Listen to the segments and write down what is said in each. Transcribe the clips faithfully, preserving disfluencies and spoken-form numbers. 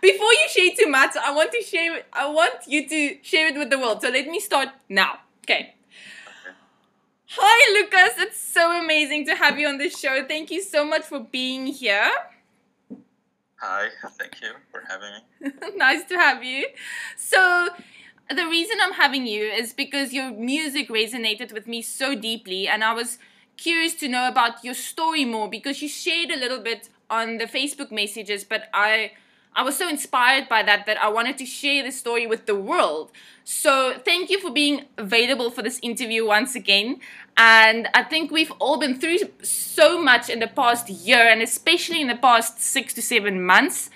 before you share it to Mats, I want to share it, I want you to share it with the world. So let me start now. Okay. Hi, Lucas. It's so amazing to have you on the show. Thank you so much for being here. Hi. Thank you for having me. Nice to have you. So the reason I'm having you is because your music resonated with me so deeply, and I was curious to know about your story more, because you shared a little bit on the Facebook messages, but I I was so inspired by that that I wanted to share the story with the world. So thank you for being available for this interview once again. And I think we've all been through so much in the past year, and especially in the past six to seven months.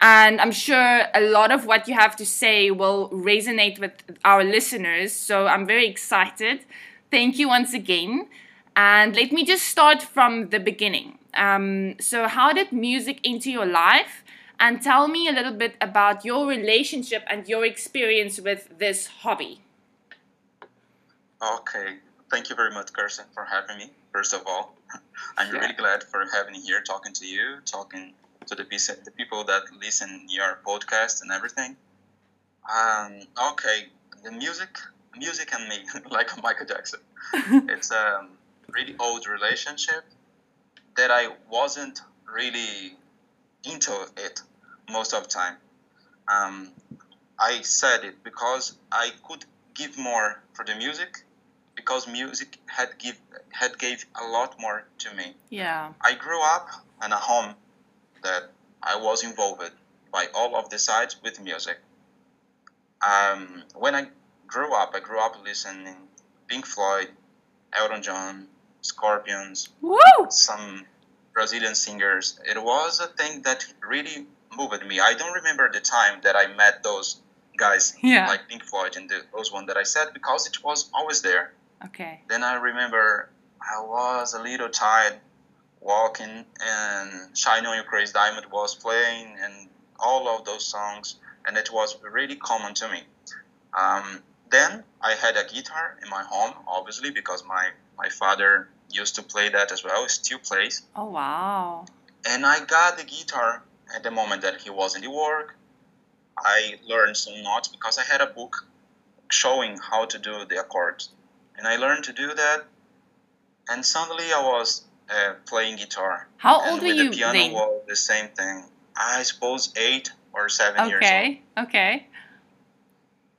And I'm sure a lot of what you have to say will resonate with our listeners. So I'm very excited. Thank you once again. And let me just start from the beginning. Um, so how did music enter your life? And tell me a little bit about your relationship and your experience with this hobby. Okay. Thank you very much, Kirsten, for having me, first of all. I'm sure. really glad for having me here, talking to you, talking to the people that listen to your podcast and everything. Um, okay. The music, music and me, like Michael Jackson. It's a really old relationship that I wasn't really into it most of the time. Um, I said it because I could give more for the music, because music had give had gave a lot more to me. Yeah. I grew up in a home that I was involved by all of the sides with music. Um, when I grew up, I grew up listening Pink Floyd, Elton John, Scorpions, Woo! some Brazilian singers. It was a thing that really moved me. I don't remember the time that I met those guys, yeah. like Pink Floyd and the, those one that I said, because it was always there. Okay. Then I remember I was a little child walking and Shine on Your Crazy Diamond was playing and all of those songs, and it was really common to me. Um, then I had a guitar in my home, obviously, because my, my father used to play that as well, still plays. Oh, wow. And I got the guitar at the moment that he was in the work. I learned some notes because I had a book showing how to do the chords. And I learned to do that. And suddenly I was uh, playing guitar. How and old were you? The piano then? Was the same thing. I suppose eight or seven okay. years old. Okay, okay.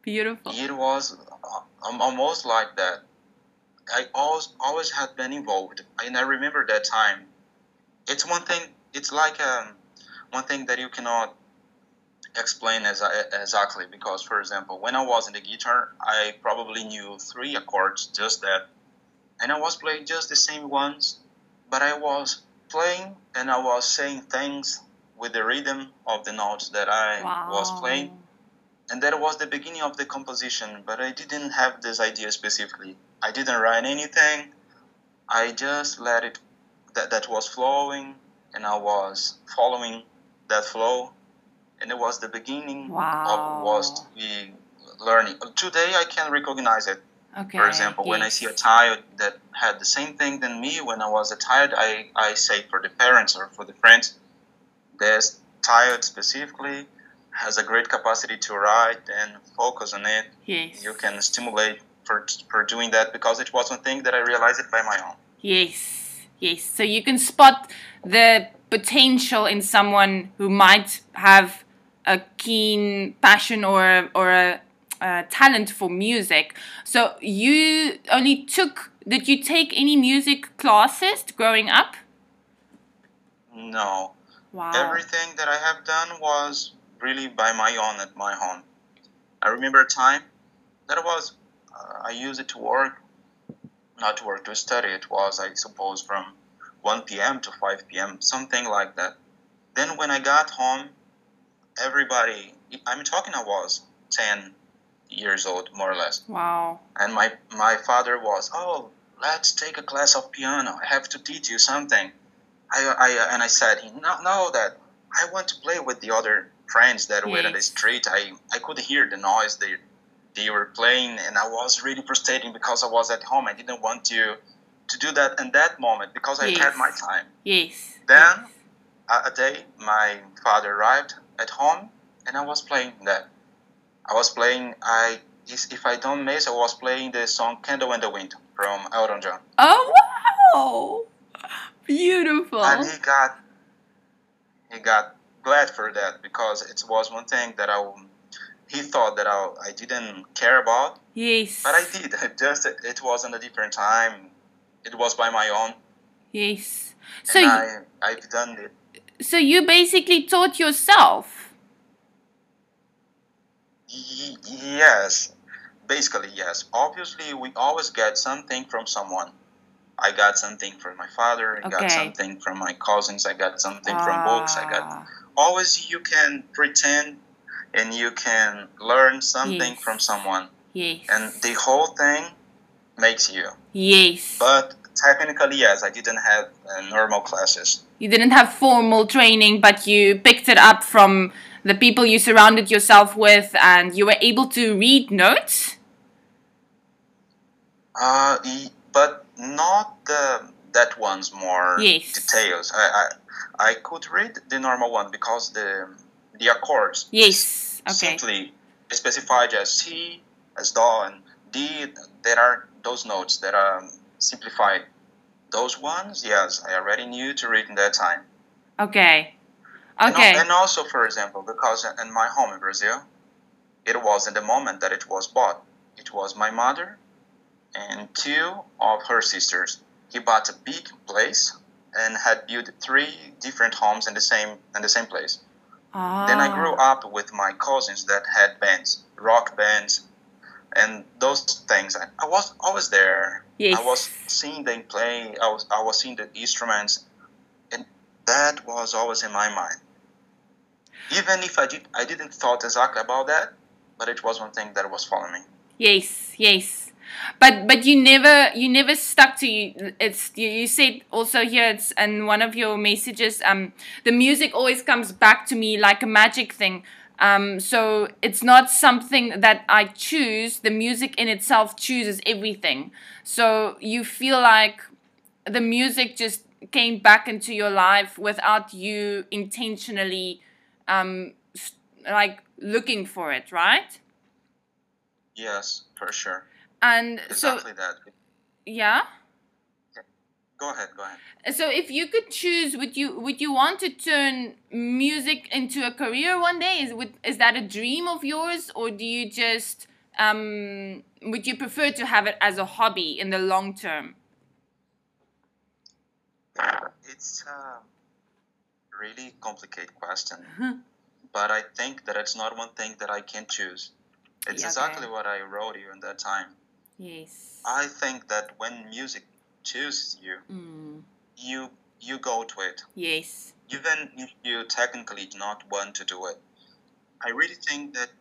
Beautiful. It was uh, almost like that. I always, always had been involved, and I remember that time. It's one thing. It's like um, one thing that you cannot explain as exactly, because, for example, when I was in the guitar, I probably knew three chords, just that, and I was playing just the same ones. But I was playing, and I was saying things with the rhythm of the notes that I wow. was playing, and that was the beginning of the composition. But I didn't have this idea specifically. I didn't write anything. I just let it, that, that was flowing, and I was following that flow. And it was the beginning wow. of was to be learning. Today, I can recognize it. Okay. For example, yes. when I see a child that had the same thing than me, when I was a child, I, I say for the parents or for the friends, this child specifically has a great capacity to write and focus on it. Yes. You can stimulate For, for doing that, because it was one thing that I realized it by my own. Yes, yes. So you can spot the potential in someone who might have a keen passion or, or a, a talent for music. So you only took, did you take any music classes growing up? No. Wow. Everything that I have done was really by my own at my home. I remember a time that was I used it to work, not to work, to study. It was, I suppose, from one p m to five p m, something like that. Then when I got home, everybody, I'm talking I was ten years old, more or less. Wow. And my, my father was, oh, let's take a class of piano. I have to teach you something. I, I And I said, no, no, that I want to play with the other friends that yes. were in the street. I, I could hear the noise they They were playing, and I was really frustrating because I was at home. I didn't want to to do that in that moment because I yes. had my time. Yes. Then yes. a day, my father arrived at home, and I was playing that. I was playing, I if I don't miss, I was playing the song Candle in the Wind from Elton John. Oh, wow! Beautiful. And he got, he got glad for that, because it was one thing that I, he thought that I, I didn't care about. Yes. But I did. It just, it wasn't a different time. It was by my own. Yes. So and I, I've done it. So you basically taught yourself. Yes, basically, yes. Obviously, we always get something from someone. I got something from my father, I okay. got something from my cousins, I got something ah. from books, I got... Always you can pretend and you can learn something yes. from someone. Yes. And the whole thing makes you. Yes. But technically, yes, I didn't have uh, normal classes. You didn't have formal training, but you picked it up from... the people you surrounded yourself with, and you were able to read notes? Uh, but not the, that one's more yes. details. I, I I could read the normal one because the the accords yes. okay. simply specified as C, as Do, and D. There are those notes that are simplified. Those ones, yes, I already knew to read in that time. Okay. Okay. And also, for example, because in my home in Brazil, it was in the moment that it was bought. It was my mother and two of her sisters. He bought a big place and had built three different homes in the same in the same place. Ah. Then I grew up with my cousins that had bands, rock bands, and those things. I, I was always there. Yes. I was seeing them play. I was I was seeing the instruments. And that was always in my mind. Even if I, did, I didn't thought exactly about that, but it was one thing that was following me. Yes, yes. But but you never you never stuck to you. It's you, you said also here it's in one of your messages. Um, the music always comes back to me like a magic thing. Um, so it's not something that I choose. The music in itself chooses everything. So you feel like the music just came back into your life without you intentionally. Um, like looking for it, right? Yes, for sure. And exactly so, that. Yeah. Go ahead. Go ahead. So, if you could choose, would you would you want to turn music into a career one day? Is would, is that a dream of yours, or do you just um, would you prefer to have it as a hobby in the long term? It's. Uh... really complicated question, mm-hmm. but I think that it's not one thing that I can choose. It's okay. exactly what I wrote you in that time. Yes. I think that when music chooses you, mm. you you go to it. Yes. Even if you technically do not want to do it. I really think that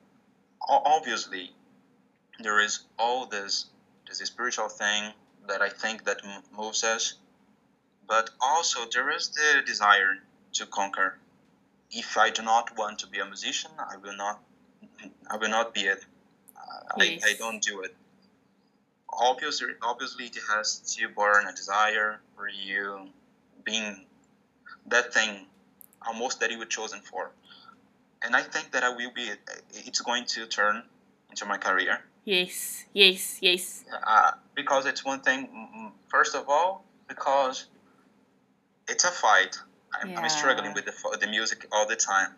obviously there is all this, this spiritual thing that I think that moves us, but also there is the desire to conquer. If I do not want to be a musician, I will not. I will not be it. Uh, yes. I, I don't do it. Obviously, obviously, it has to burn a desire for you being that thing, almost that you were chosen for. And I think that I will be. It's going to turn into my career. Yes, yes, yes. Uh, because it's one thing. First of all, because it's a fight. I'm, yeah. I'm struggling with the, the music all the time.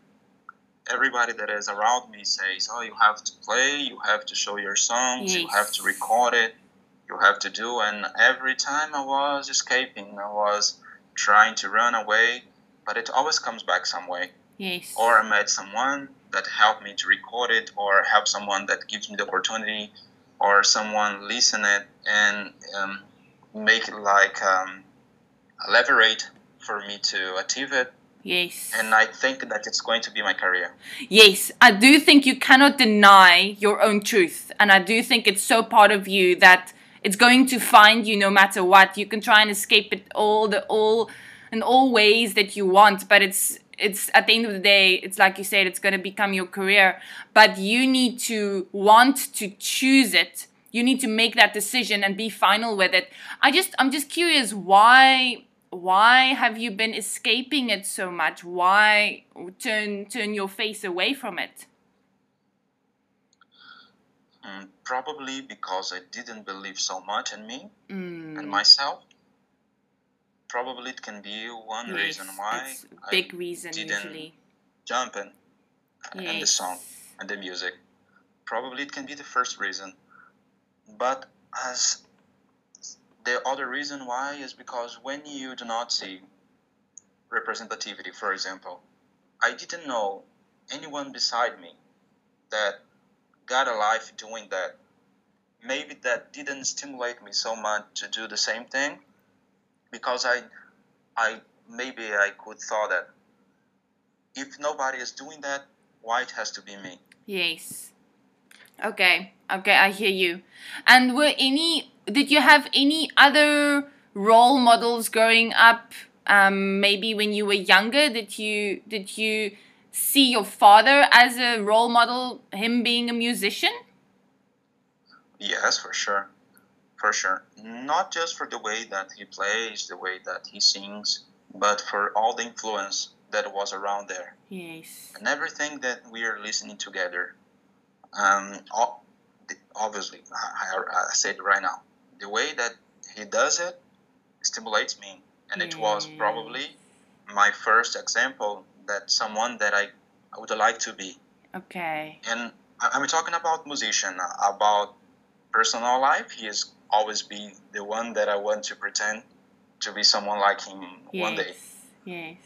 Everybody that is around me says, oh, you have to play, you have to show your songs, yes. you have to record it, you have to do. And every time I was escaping, I was trying to run away, but it always comes back some way. Yes. Or I met someone that helped me to record it, or help someone that gives me the opportunity, or someone listen it and um, make it like um, elaborate for me to achieve it. Yes. And I think that it's going to be my career. Yes, I do think you cannot deny your own truth. And I do think it's so part of you that it's going to find you no matter what. You can try and escape it all the all in all ways that you want, but it's it's at the end of the day, it's like you said, it's going to become your career. But you need to want to choose it. You need to make that decision and be final with it. I just I'm just curious why why have you been escaping it so much? Why turn turn your face away from it? Mm, probably because I didn't believe so much in me mm. and myself. Probably it can be one yes, reason why I big reason didn't usually. jump in and yes. the song and the music. Probably it can be the first reason. But as the other reason why is because when you do not see representativity, for example, I didn't know anyone beside me that got a life doing that. Maybe that didn't stimulate me so much to do the same thing, because I, I maybe I could thought that if nobody is doing that, why it has to be me? Yes. Okay. Okay, I hear you. And were any? Did you have any other role models growing up? Um, maybe when you were younger, did you did you see your father as a role model? Him being a musician? Yes, for sure, for sure. Not just for the way that he plays, the way that he sings, but for all the influence that was around there. Yes. And everything that we are listening together. Um. All, Obviously, I, I, I said right now, the way that he does it stimulates me. And yeah. it was probably my first example that someone that I, I would like to be. Okay. And I, I'm talking about musician, about personal life. He is always be the one that I want to pretend to be someone like him yes. one day. Yes.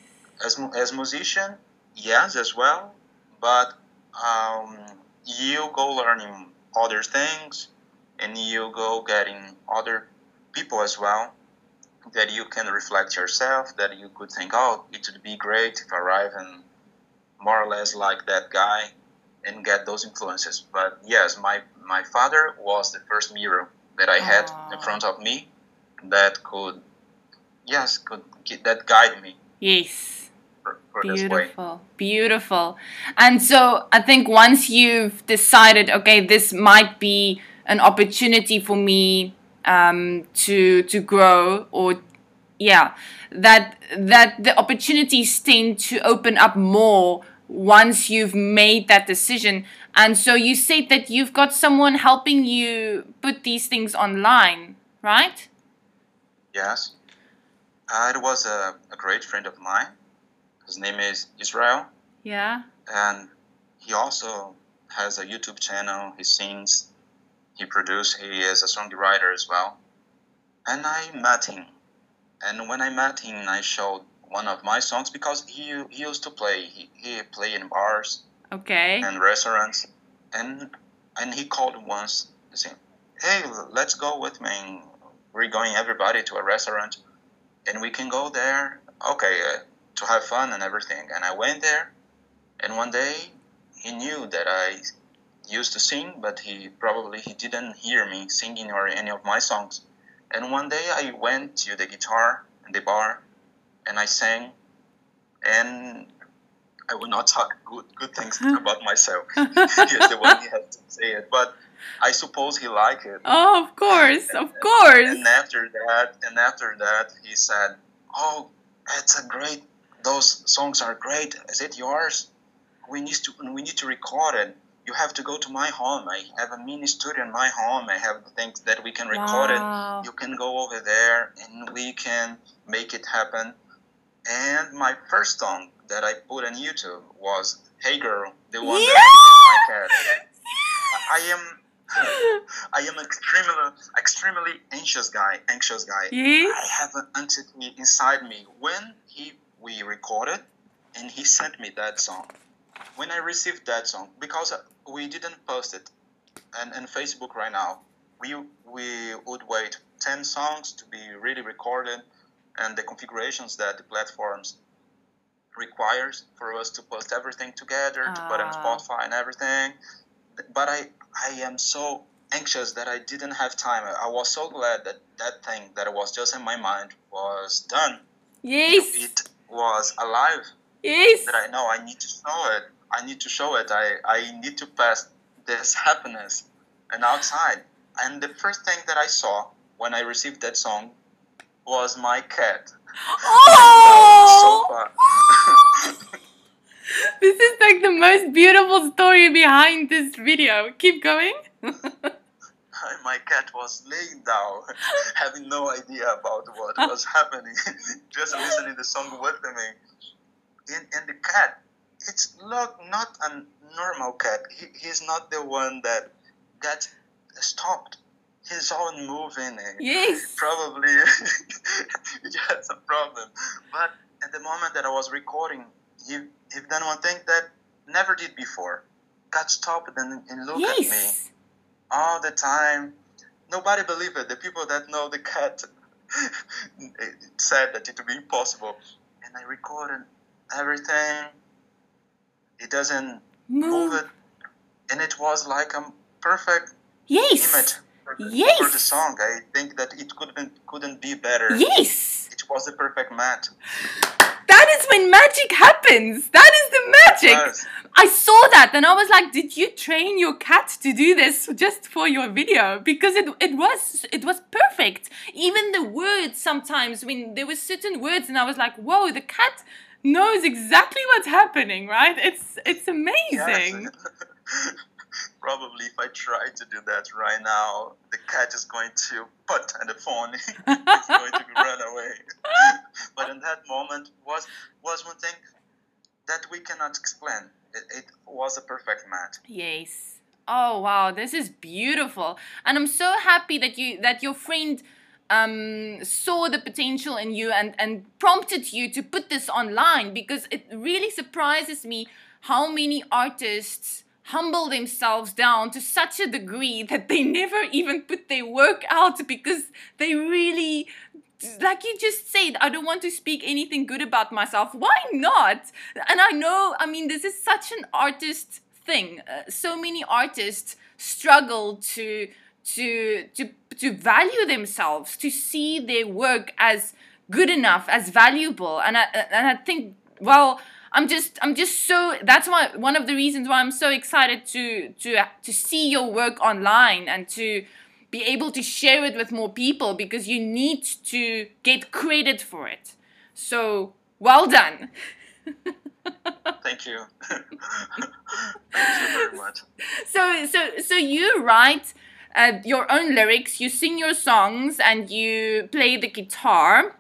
As, as musician, yes, as well. But um, you go learning other things, and you go getting other people as well that you can reflect yourself, that you could think, oh, it would be great if I arrive and more or less like that guy and get those influences. But yes, my, my father was the first mirror that I had Aww. in front of me that could, yes, could that guide me. Yes. Beautiful, beautiful. And so I think once you've decided, okay, this might be an opportunity for me um, to to grow, or yeah, that that the opportunities tend to open up more once you've made that decision. And so you said that you've got someone helping you put these things online, right? Yes, uh, it was a, a great friend of mine. His name is Israel. Yeah. And he also has a YouTube channel. He sings, he produces, he is a songwriter as well. And I met him. And when I met him, I showed one of my songs because he, he used to play. He, he played in bars. Okay. And restaurants. And and he called once saying, hey, let's go with me. We're going everybody to a restaurant. And we can go there. Okay, uh, to have fun and everything. And I went there, and one day he knew that I used to sing, but he probably he didn't hear me singing or any of my songs. And one day I went to the guitar in the bar and I sang, and I will not talk good, good things about myself. He's the one he has to say it, but I suppose he liked it. Oh, of course, and, of course. And, and after that, and after that he said, oh, that's a great those songs are great. Is it yours? We need to we need to record it. You have to go to my home. I have a mini studio in my home. I have things that we can record wow. it. You can go over there and we can make it happen. And my first song that I put on YouTube was Hey Girl, the one yeah! that I did my cat. I am I am extremely extremely anxious guy. Anxious guy. Yes. I have an entity inside me. When he we recorded, and he sent me that song. When I received that song, because we didn't post it and, and Facebook right now, we we would wait ten songs to be really recorded and the configurations that the platforms requires for us to post everything together, uh. to put on Spotify and everything. But I, I am so anxious that I didn't have time. I was so glad that that thing that was just in my mind was done. Yes. It, was alive. Yes. That I know I need to show it. I need to show it. I, I need to pass this happiness and outside. And the first thing that I saw when I received that song was my cat. Oh! This is like the most beautiful story behind this video. Keep going. My cat was laying down, having no idea about what was happening, just listening to the song with me. And, and the cat, it's not, not a normal cat. He, he's not the one that got stopped. He's on moving. Yes. Probably he had some problem. But at the moment that I was recording, he, he done one thing that never did before. Got stopped and, and looked yes. at me. All the time, nobody believed it. The people that know the cat said that it would be impossible. And I recorded everything. It doesn't move, move it, and it was like a perfect yes. image for the, yes. for the song. I think that it couldn't couldn't be better. Yes, it was the perfect match. That is when magic happens. That is the magic. Yes. I saw that and I was like, did you train your cat to do this just for your video? Because it, it was it was perfect. Even the words sometimes, when there were certain words and I was like, whoa, the cat knows exactly what's happening, right? It's, it's amazing. Yes. Probably if I try to do that right now, the cat is going to put on the phone. It's going to run away. But in that moment was was one thing that we cannot explain. It, it was a perfect match. Yes. Oh wow, this is beautiful, and I'm so happy that you that your friend um, saw the potential in you and and prompted you to put this online, because it really surprises me how many artists humble themselves down to such a degree that they never even put their work out, because they really, like you just said, I don't want to speak anything good about myself. Why not? And I know, I mean, this is such an artist thing. Uh, so many artists struggle to, to, to, to value themselves, to see their work as good enough, as valuable. And I, and I think, well, I'm just, I'm just so. That's why one of the reasons why I'm so excited to to to see your work online and to be able to share it with more people, because you need to get credit for it. So well done. Thank you. Thank you very much. So so so you write uh, your own lyrics, you sing your songs, and you play the guitar.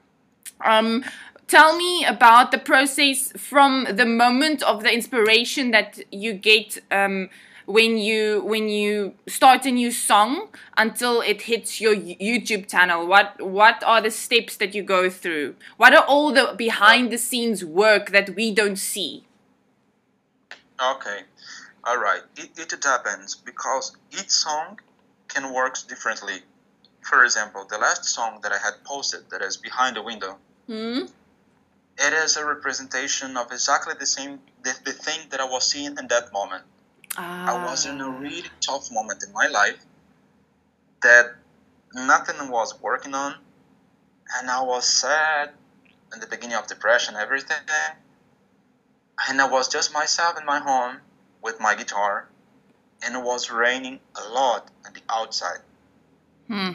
Um. Tell me about the process from the moment of the inspiration that you get um, when you when you start a new song until it hits your YouTube channel. What what are the steps that you go through? What are all the behind the scenes work that we don't see? Okay, all right. It, it happens because each song can work differently. For example, the last song that I had posted, that is Behind the Window. Hmm? It is a representation of exactly the same, the, the thing that I was seeing in that moment. Ah. I was in a really tough moment in my life that nothing was working on, and I was sad in the beginning of depression, everything. And I was just myself in my home with my guitar, and it was raining a lot on the outside. Hmm.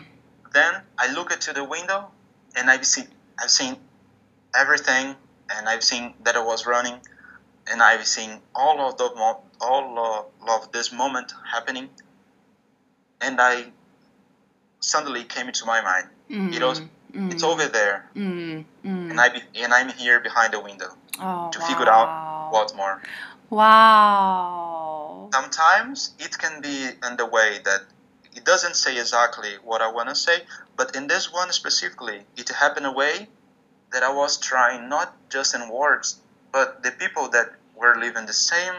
Then I look into the window, and I've seen, I've seen everything, and I've seen that I was running, and I've seen all of the all of this moment happening, and I suddenly came into my mind. Mm, it was, mm, it's over there, mm, mm. and I be, and I'm here behind the window oh, to wow. figure out what more. Wow. Sometimes it can be in the way that it doesn't say exactly what I want to say, but in this one specifically, it happened a way that I was trying, not just in words, but the people that were living the same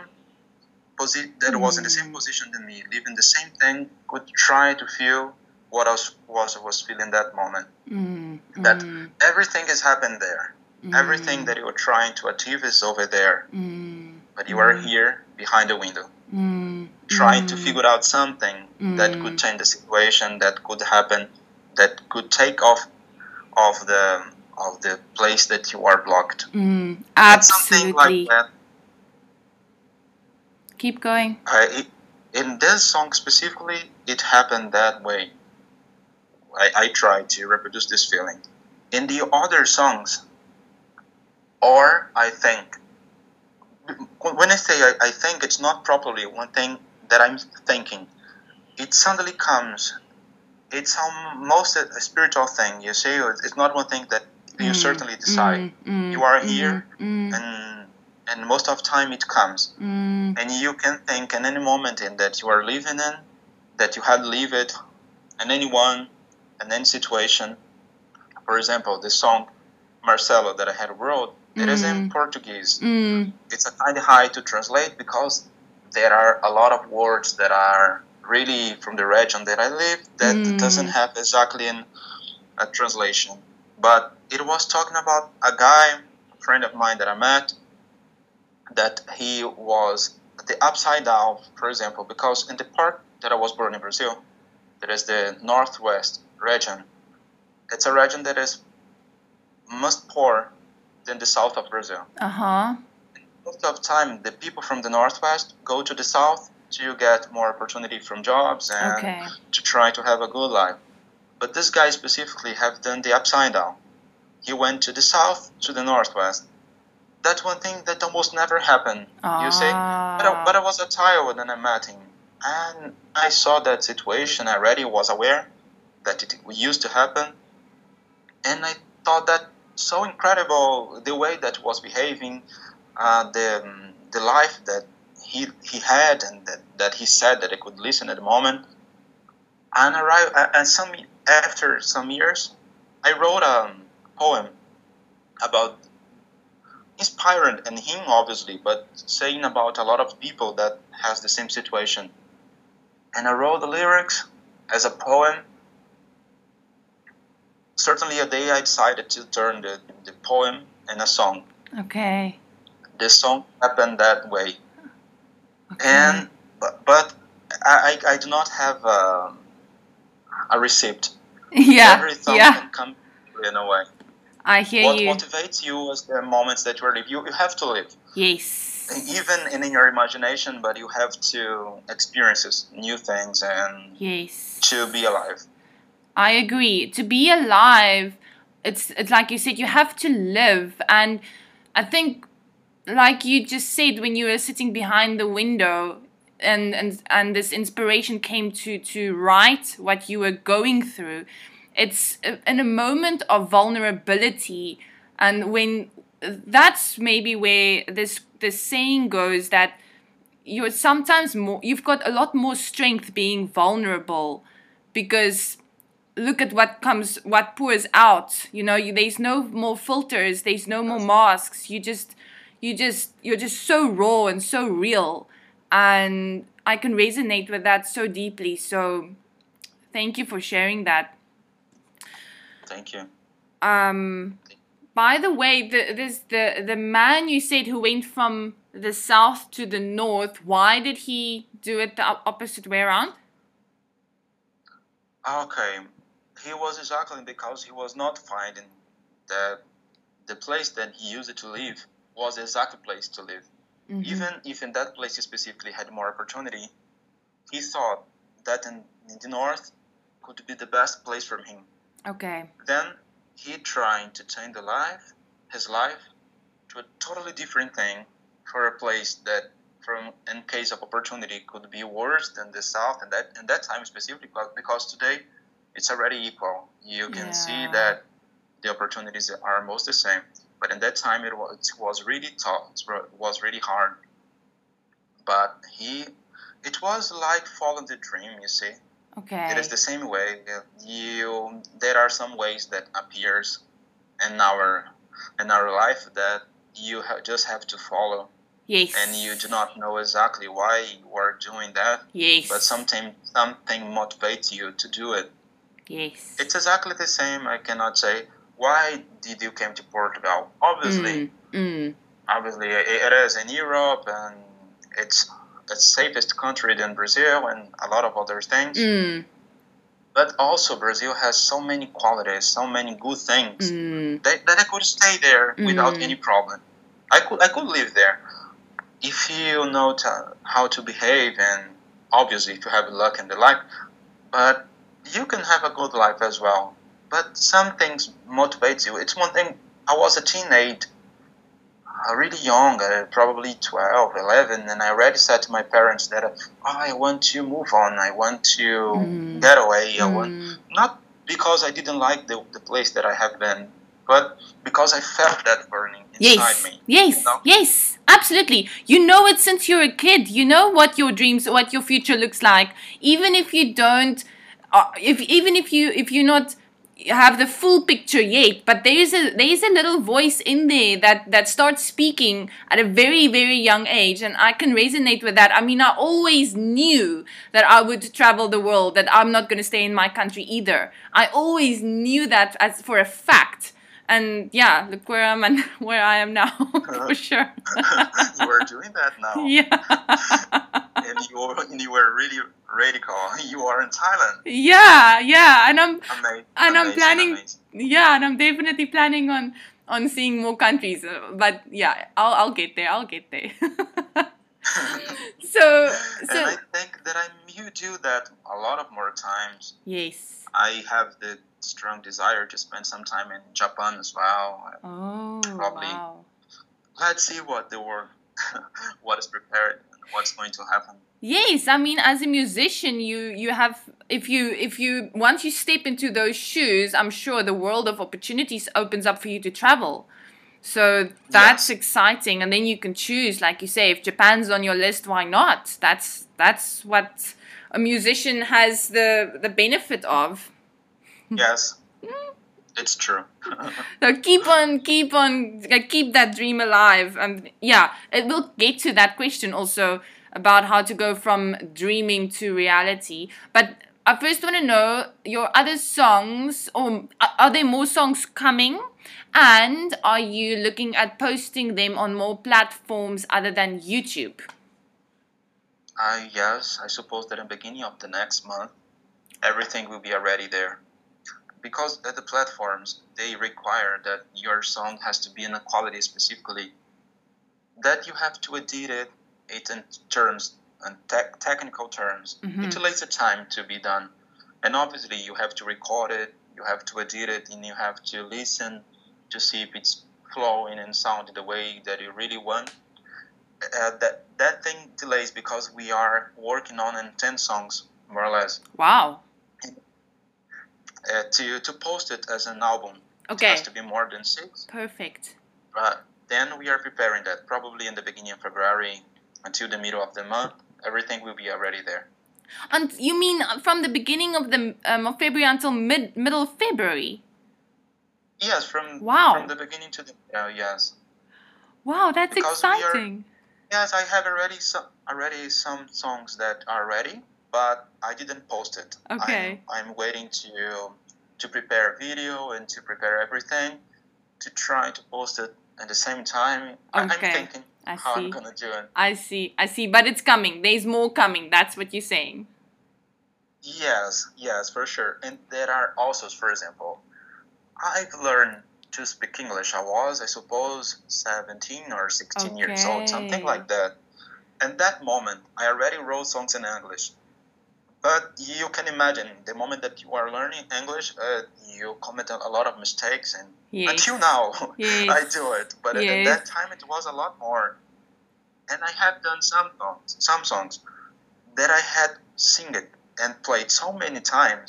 position, that mm. was in the same position than me, living the same thing, could try to feel what I was, was, was feeling that moment. Mm. That mm. everything has happened there. Mm. Everything that you were trying to achieve is over there. Mm. But you are mm. here behind the window, mm. trying mm. to figure out something mm. that could change the situation, that could happen, that could take off of the... of the place that you are blocked. Mm, absolutely. Something like that. Keep going. Uh, it, in this song specifically, it happened that way. I, I tried to reproduce this feeling. In the other songs, or I think. When I say I, I think, it's not properly one thing that I'm thinking. It suddenly comes. It's almost a spiritual thing, you see. It's not one thing that you mm, certainly decide. Mm, mm, you are here, mm, and and most of the time it comes. Mm. And you can think in any moment in that you are living in, that you had lived it, in anyone, in any situation. For example, the song Marcelo that I had wrote, it mm. is in Portuguese. Mm. It's a kind of hard to translate because there are a lot of words that are really from the region that I live that mm. doesn't have exactly an, a translation. But it was talking about a guy, a friend of mine that I met, that he was the upside down, for example, because in the part that I was born in Brazil, that is the northwest region, it's a region that is much poorer than the south of Brazil. Uh-huh. Most of the time, the people from the northwest go to the south to get more opportunity from jobs and okay. to try to have a good life. But this guy specifically have done the upside down. He went to the south, to the northwest. That's one thing that almost never happened, ah. you see. But I, but I was a child when I met him. And I saw that situation. I already was aware that it used to happen. And I thought that so incredible, the way that was behaving, uh, the um, the life that he he had and that, that he said that I could listen at the moment. And arrive, uh, and some after some years, I wrote a poem about inspiring and him obviously, but saying about a lot of people that has the same situation. And I wrote the lyrics as a poem. Certainly a day I decided to turn the, the poem in a song. Okay. The song happened that way. Okay. And, but, but I, I do not have a, a receipt. Yeah. Everything yeah. can come in a way. I hear what you. What motivates you is the moments that you live. You, you have to live. Yes. Even in, in your imagination, but you have to experience new things and yes. to be alive. I agree. To be alive, it's it's like you said, you have to live. And I think, like you just said, when you were sitting behind the window and and, and this inspiration came to, to write what you were going through, it's in a moment of vulnerability. And when that's maybe where this, this saying goes that you're sometimes more, you've got a lot more strength being vulnerable because... Look at what comes, what pours out. You know, you, there's no more filters, there's no more masks. You just, you just, you're just so raw and so real. And I can resonate with that so deeply. So, thank you for sharing that. Thank you. Um, by the way, the this the the man you said who went from the south to the north. Why did he do it the opposite way around? Okay. He was exactly because he was not finding that the place that he used to live was the exact place to live. Mm-hmm. Even if in that place he specifically had more opportunity, he thought that in, in the north could be the best place for him. Okay. Then he tried to change the life, his life to a totally different thing for a place that from in case of opportunity could be worse than the south and that in that time specifically because today it's already equal. You can yeah. see that the opportunities are most the same. But in that time, it was, it was really tough. It was really hard. But he, it was like following the dream, you see. Okay. It is the same way. You, there are some ways that appears in our in our life that you ha- just have to follow. Yes. And you do not know exactly why you are doing that. Yes. But something something motivates you to do it. Yes. It's exactly the same. I cannot say, why did you come to Portugal? Obviously, mm, mm. obviously it is in Europe and it's the safest country than Brazil and a lot of other things. Mm. But also Brazil has so many qualities, so many good things mm. that, that I could stay there mm. without any problem. I could, I could live there. If you know t- how to behave and obviously if you have luck and the like, but... You can have a good life as well, but some things motivate you. It's one thing, I was a teenage really young, uh, probably twelve, eleven, and I already said to my parents that, oh, I want to move on, I want to mm. get away, I mm. want, not because I didn't like the, the place that I have been, but because I felt that burning inside yes. me. Yes, you know? Yes, absolutely. You know it since you're a kid. You know what your dreams, what your future looks like. Even if you don't, uh, if even if you if you're not have the full picture yet, but there is a there is a little voice in there that that starts speaking at a very very young age, and I can resonate with that. I mean, I always knew that I would travel the world, that I'm not going to stay in my country either. I always knew that as for a fact. And yeah, look where I'm and where I am now, for sure. You are doing that now. Yeah. And you were, and you were really radical. You are in Thailand. Yeah, yeah, and I'm Ama and amazing, I'm planning. Amazing. Yeah, and I'm definitely planning on on seeing more countries. But yeah, I'll I'll get there. I'll get there. so so. And I think that I you do that a lot of more times. Yes. I have the strong desire to spend some time in Japan as well. Oh, probably. Wow. Let's see what the world, what is prepared and what's going to happen. Yes, I mean, as a musician, you you have if you if you once you step into those shoes, I'm sure the world of opportunities opens up for you to travel. So that's yes. exciting, and then you can choose, like you say, if Japan's on your list, why not? That's that's what a musician has the the benefit of. Yes, it's true. So keep on, keep on, keep that dream alive. And yeah, it will get to that question also about how to go from dreaming to reality. But I first want to know your other songs, or are there more songs coming? And are you looking at posting them on more platforms other than YouTube? Uh, yes, I suppose that in the beginning of the next month, everything will be already there. Because at the platforms, they require that your song has to be in a quality specifically, that you have to edit it, it in terms and te technical terms. Mm-hmm. It takes a time to be done. And obviously, you have to record it, you have to edit it, and you have to listen to see if it's flowing and sounding the way that you really want. Uh, that, that thing delays because we are working on in ten songs, more or less. Wow. Uh, to to post it as an album, okay. It has to be more than six. Perfect. But then we are preparing that probably in the beginning of February until the middle of the month. Everything will be already there. And you mean from the beginning of the um, of February until mid middle of February? Yes, from wow. from the beginning to the uh, yes. Wow, that's because exciting. Are, yes, I have already some already some songs that are ready. But I didn't post it. Okay. I'm, I'm waiting to to prepare video and to prepare everything to try to post it at the same time. Okay. I'm thinking I how see. I'm gonna do it. I see. I see. But it's coming. There's more coming. That's what you're saying. Yes. Yes, for sure. And there are also, for example, I've learned to speak English. I was, I suppose, seventeen or sixteen okay. years old, something like that. And that moment, I already wrote songs in English. But you can imagine, the moment that you are learning English, uh, you commit a lot of mistakes. And yes. until now, yes. I do it. But yes. at that time, it was a lot more. And I have done some songs, some songs that I had sung it and played so many times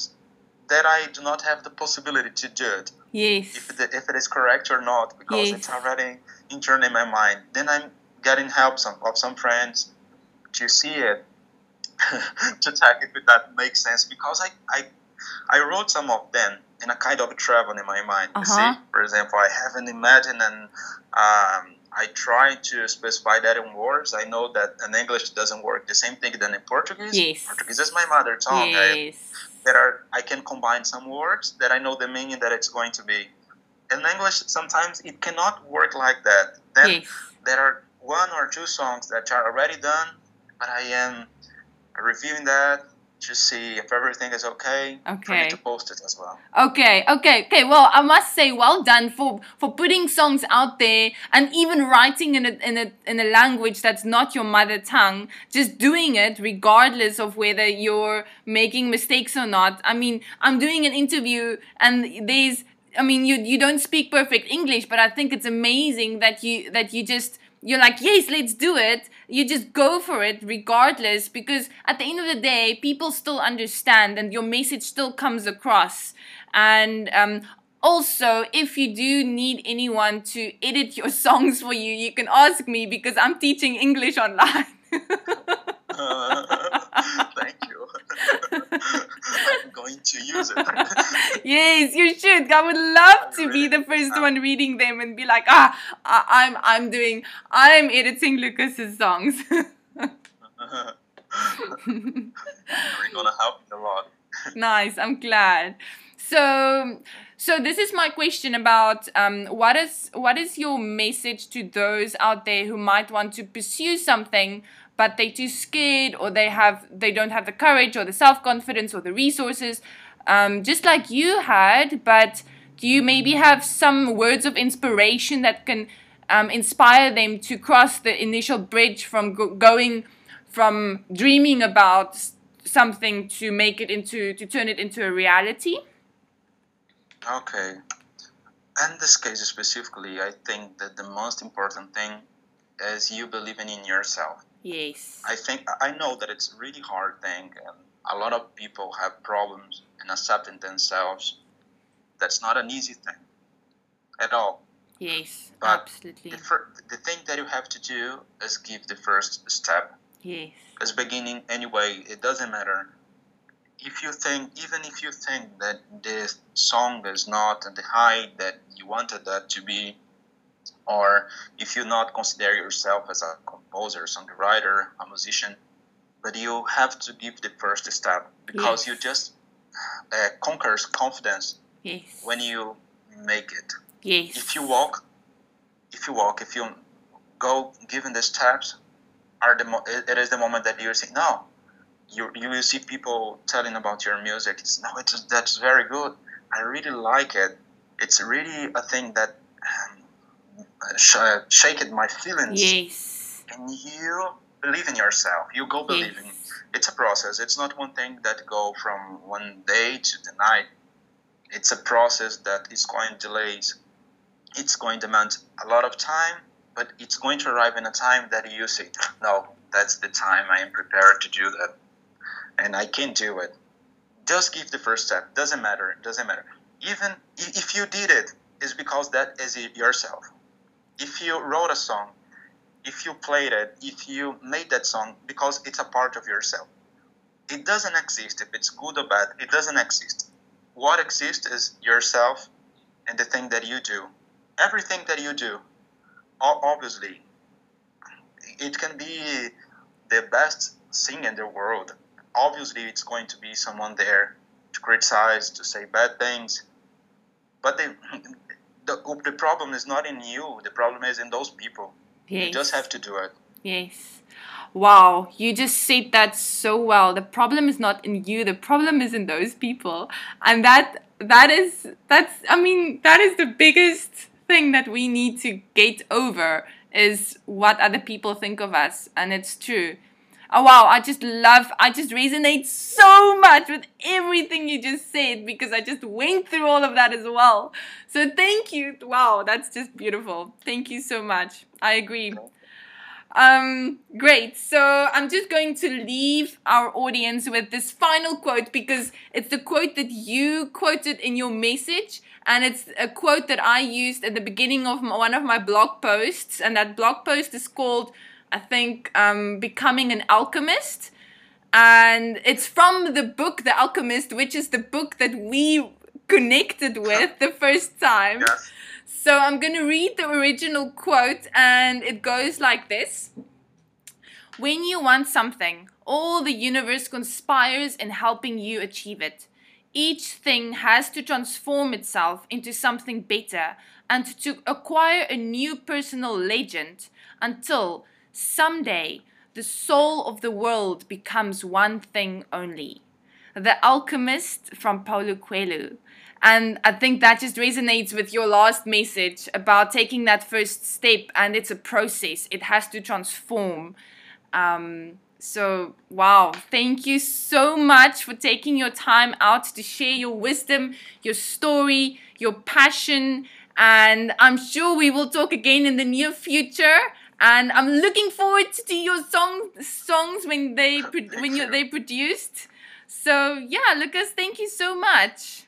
that I do not have the possibility to do it. Yes. If, the, if it is correct or not, because yes. it's already interned in my mind. Then I'm getting help some, of some friends to see it. To check if that makes sense, because I, I I wrote some of them in a kind of travel in my mind. Uh-huh. You see, for example, I haven't imagined, and um, I try to specify that in words. I know that in English doesn't work the same thing than in Portuguese. Yes. Portuguese is my mother tongue. Yes. I, there are I can combine some words that I know the meaning that it's going to be. In English, sometimes it cannot work like that. Then yes. there are one or two songs that are already done, but I am. Reviewing that to see if everything is okay, okay. for me to post it as well. Okay, okay, okay. Well, I must say, well done for for putting songs out there and even writing in a in a in a language that's not your mother tongue. Just doing it, regardless of whether you're making mistakes or not. I mean, I'm doing an interview and there's I mean, you you don't speak perfect English, but I think it's amazing that you that you just you're like, yes, let's do it. You just go for it regardless, because at the end of the day, people still understand and your message still comes across. And um, also, if you do need anyone to edit your songs for you, you can ask me, because I'm teaching English online. uh, thank you. I'm going to use it. Yes, you should. I would love to really, be the first um, one reading them and be like, ah, I, I'm, I'm doing, I'm editing Lucas's songs. We're gonna help in a lot. Nice. I'm glad. So, so this is my question about um, what is what is your message to those out there who might want to pursue something, but they're too scared, or they have they don't have the courage or the self-confidence or the resources, um, just like you had. But do you maybe have some words of inspiration that can um, inspire them to cross the initial bridge from go going from dreaming about something to make it into to turn it into a reality? Okay. In this case specifically, I think that the most important thing is you believing in yourself. Yes. I think I know that it's a really hard thing, and a lot of people have problems in accepting themselves. That's not an easy thing at all. Yes, but absolutely. The, the thing that you have to do is give the first step. Yes. It's beginning anyway. It doesn't matter. If you think, even if you think that this song is not at the height that you wanted that to be, or if you not consider yourself as a composer, songwriter, a musician, but you have to give the first step, because yes. you just uh, conquers confidence yes. when you make it. Yes. If you walk, if you walk, if you go giving the steps, are the mo it is the moment that you're saying no. You, you will see people telling about your music. It's, no, it's, that's very good. I really like it. It's really a thing that um, sh shaked my feelings. Yes. And you believe in yourself. You go believing. Yes. It's a process. It's not one thing that go from one day to the night. It's a process that is going to delays. It's going to demand a lot of time, but it's going to arrive in a time that you say, no, that's the time I am prepared to do that. And I can do it. Just give the first step. Doesn't matter. Doesn't matter. Even if you did it, it's because that is yourself. If you wrote a song, if you played it, if you made that song, because it's a part of yourself. It doesn't exist if it's good or bad. It doesn't exist. What exists is yourself and the thing that you do. Everything that you do, obviously, it can be the best thing in the world. Obviously, it's going to be someone there to criticize, to say bad things. But they, the, the problem is not in you. The problem is in those people. Yes. You just have to do it. Yes. Wow, you just said that so well. The problem is not in you. The problem is in those people. And that that is, that's, I mean, that is the biggest thing that we need to get over, is what other people think of us. And it's true. Oh wow, I just love, I just resonate so much with everything you just said, because I just went through all of that as well. So thank you. Wow, that's just beautiful. Thank you so much. I agree. Um, great. So I'm just going to leave our audience with this final quote, because it's the quote that you quoted in your message. And it's a quote that I used at the beginning of one of my blog posts. And that blog post is called, I think, um, Becoming an Alchemist. And it's from the book, The Alchemist, which is the book that we connected with the first time. Yes. So I'm going to read the original quote, and it goes like this. When you want something, all the universe conspires in helping you achieve it. Each thing has to transform itself into something better and to acquire a new personal legend, until someday the soul of the world becomes one thing only. The Alchemist, from Paulo Coelho. And I think that just resonates with your last message about taking that first step, and it's a process. It has to transform. Um, So, wow, thank you so much for taking your time out to share your wisdom, your story, your passion, and I'm sure we will talk again in the near future. And I'm looking forward to your song, songs when they when you, they produced. So, yeah, Lucas, thank you so much.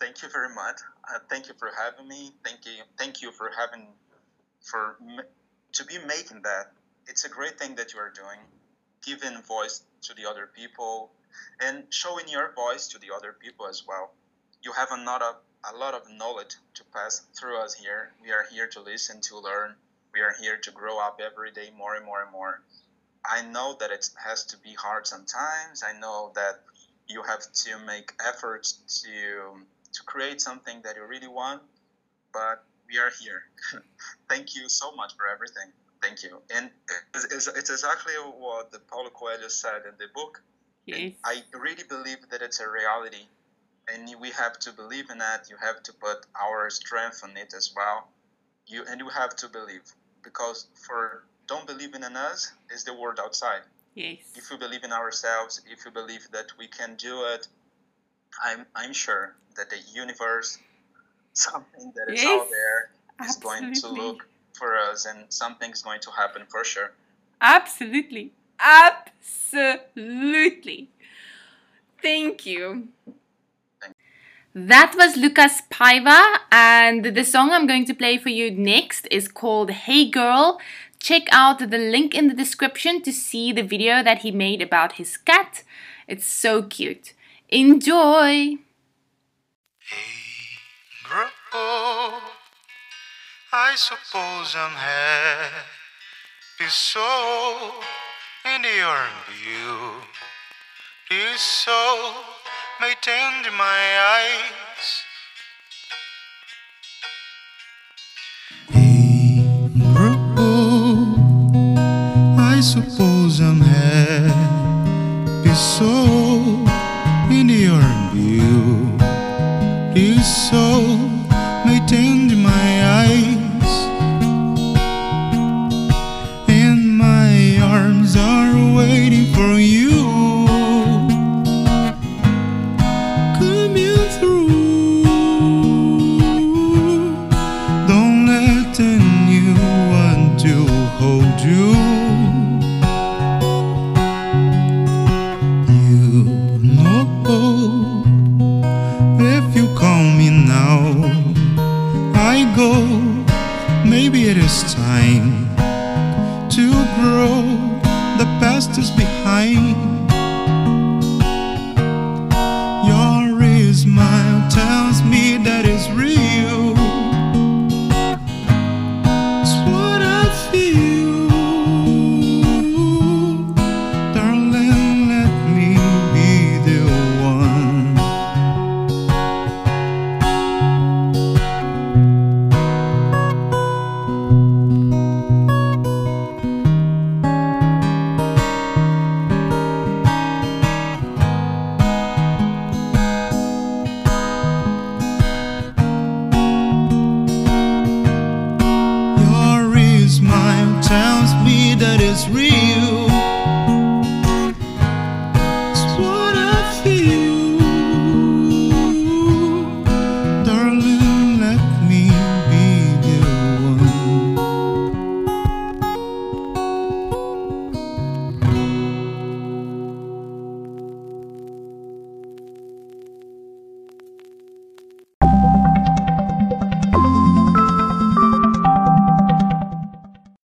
Thank you very much. Uh, thank you for having me. Thank you, thank you for having for to be making that. It's a great thing that you are doing, giving voice to the other people and showing your voice to the other people as well. You have another, a lot of knowledge to pass through us here. We are here to listen, to learn. We are here to grow up every day more and more and more. I know that it has to be hard sometimes. I know that you have to make efforts to, to create something that you really want, but we are here. Thank you so much for everything. Thank you. And it's, it's exactly what the Paulo Coelho said in the book. Yes. I really believe that it's a reality. And we have to believe in that. You have to put our strength on it as well. You And you have to believe. Because for don't believe in us is the world outside. Yes. If you believe in ourselves, if you believe that we can do it, I'm, I'm sure that the universe, something that is yes. out there, is Absolutely. Going to look for us, and something's going to happen for sure. Absolutely. Absolutely. Thank you. Thank you. That was Lucas Paiva, and the song I'm going to play for you next is called Hey Girl. Check out the link in the description to see the video that he made about his cat. It's so cute. Enjoy. Hey girl. I suppose I'm happy, so in your beauty, so may tend my eyes. Hey, girl, I suppose I'm happy, so in your beauty, so may tend my eyes. Are waiting for you. Come in through. Don't let anyone to hold you. You know if you call me now, I go. Maybe it is time to grow. The past is behind. Your smile tells me that it's real. It's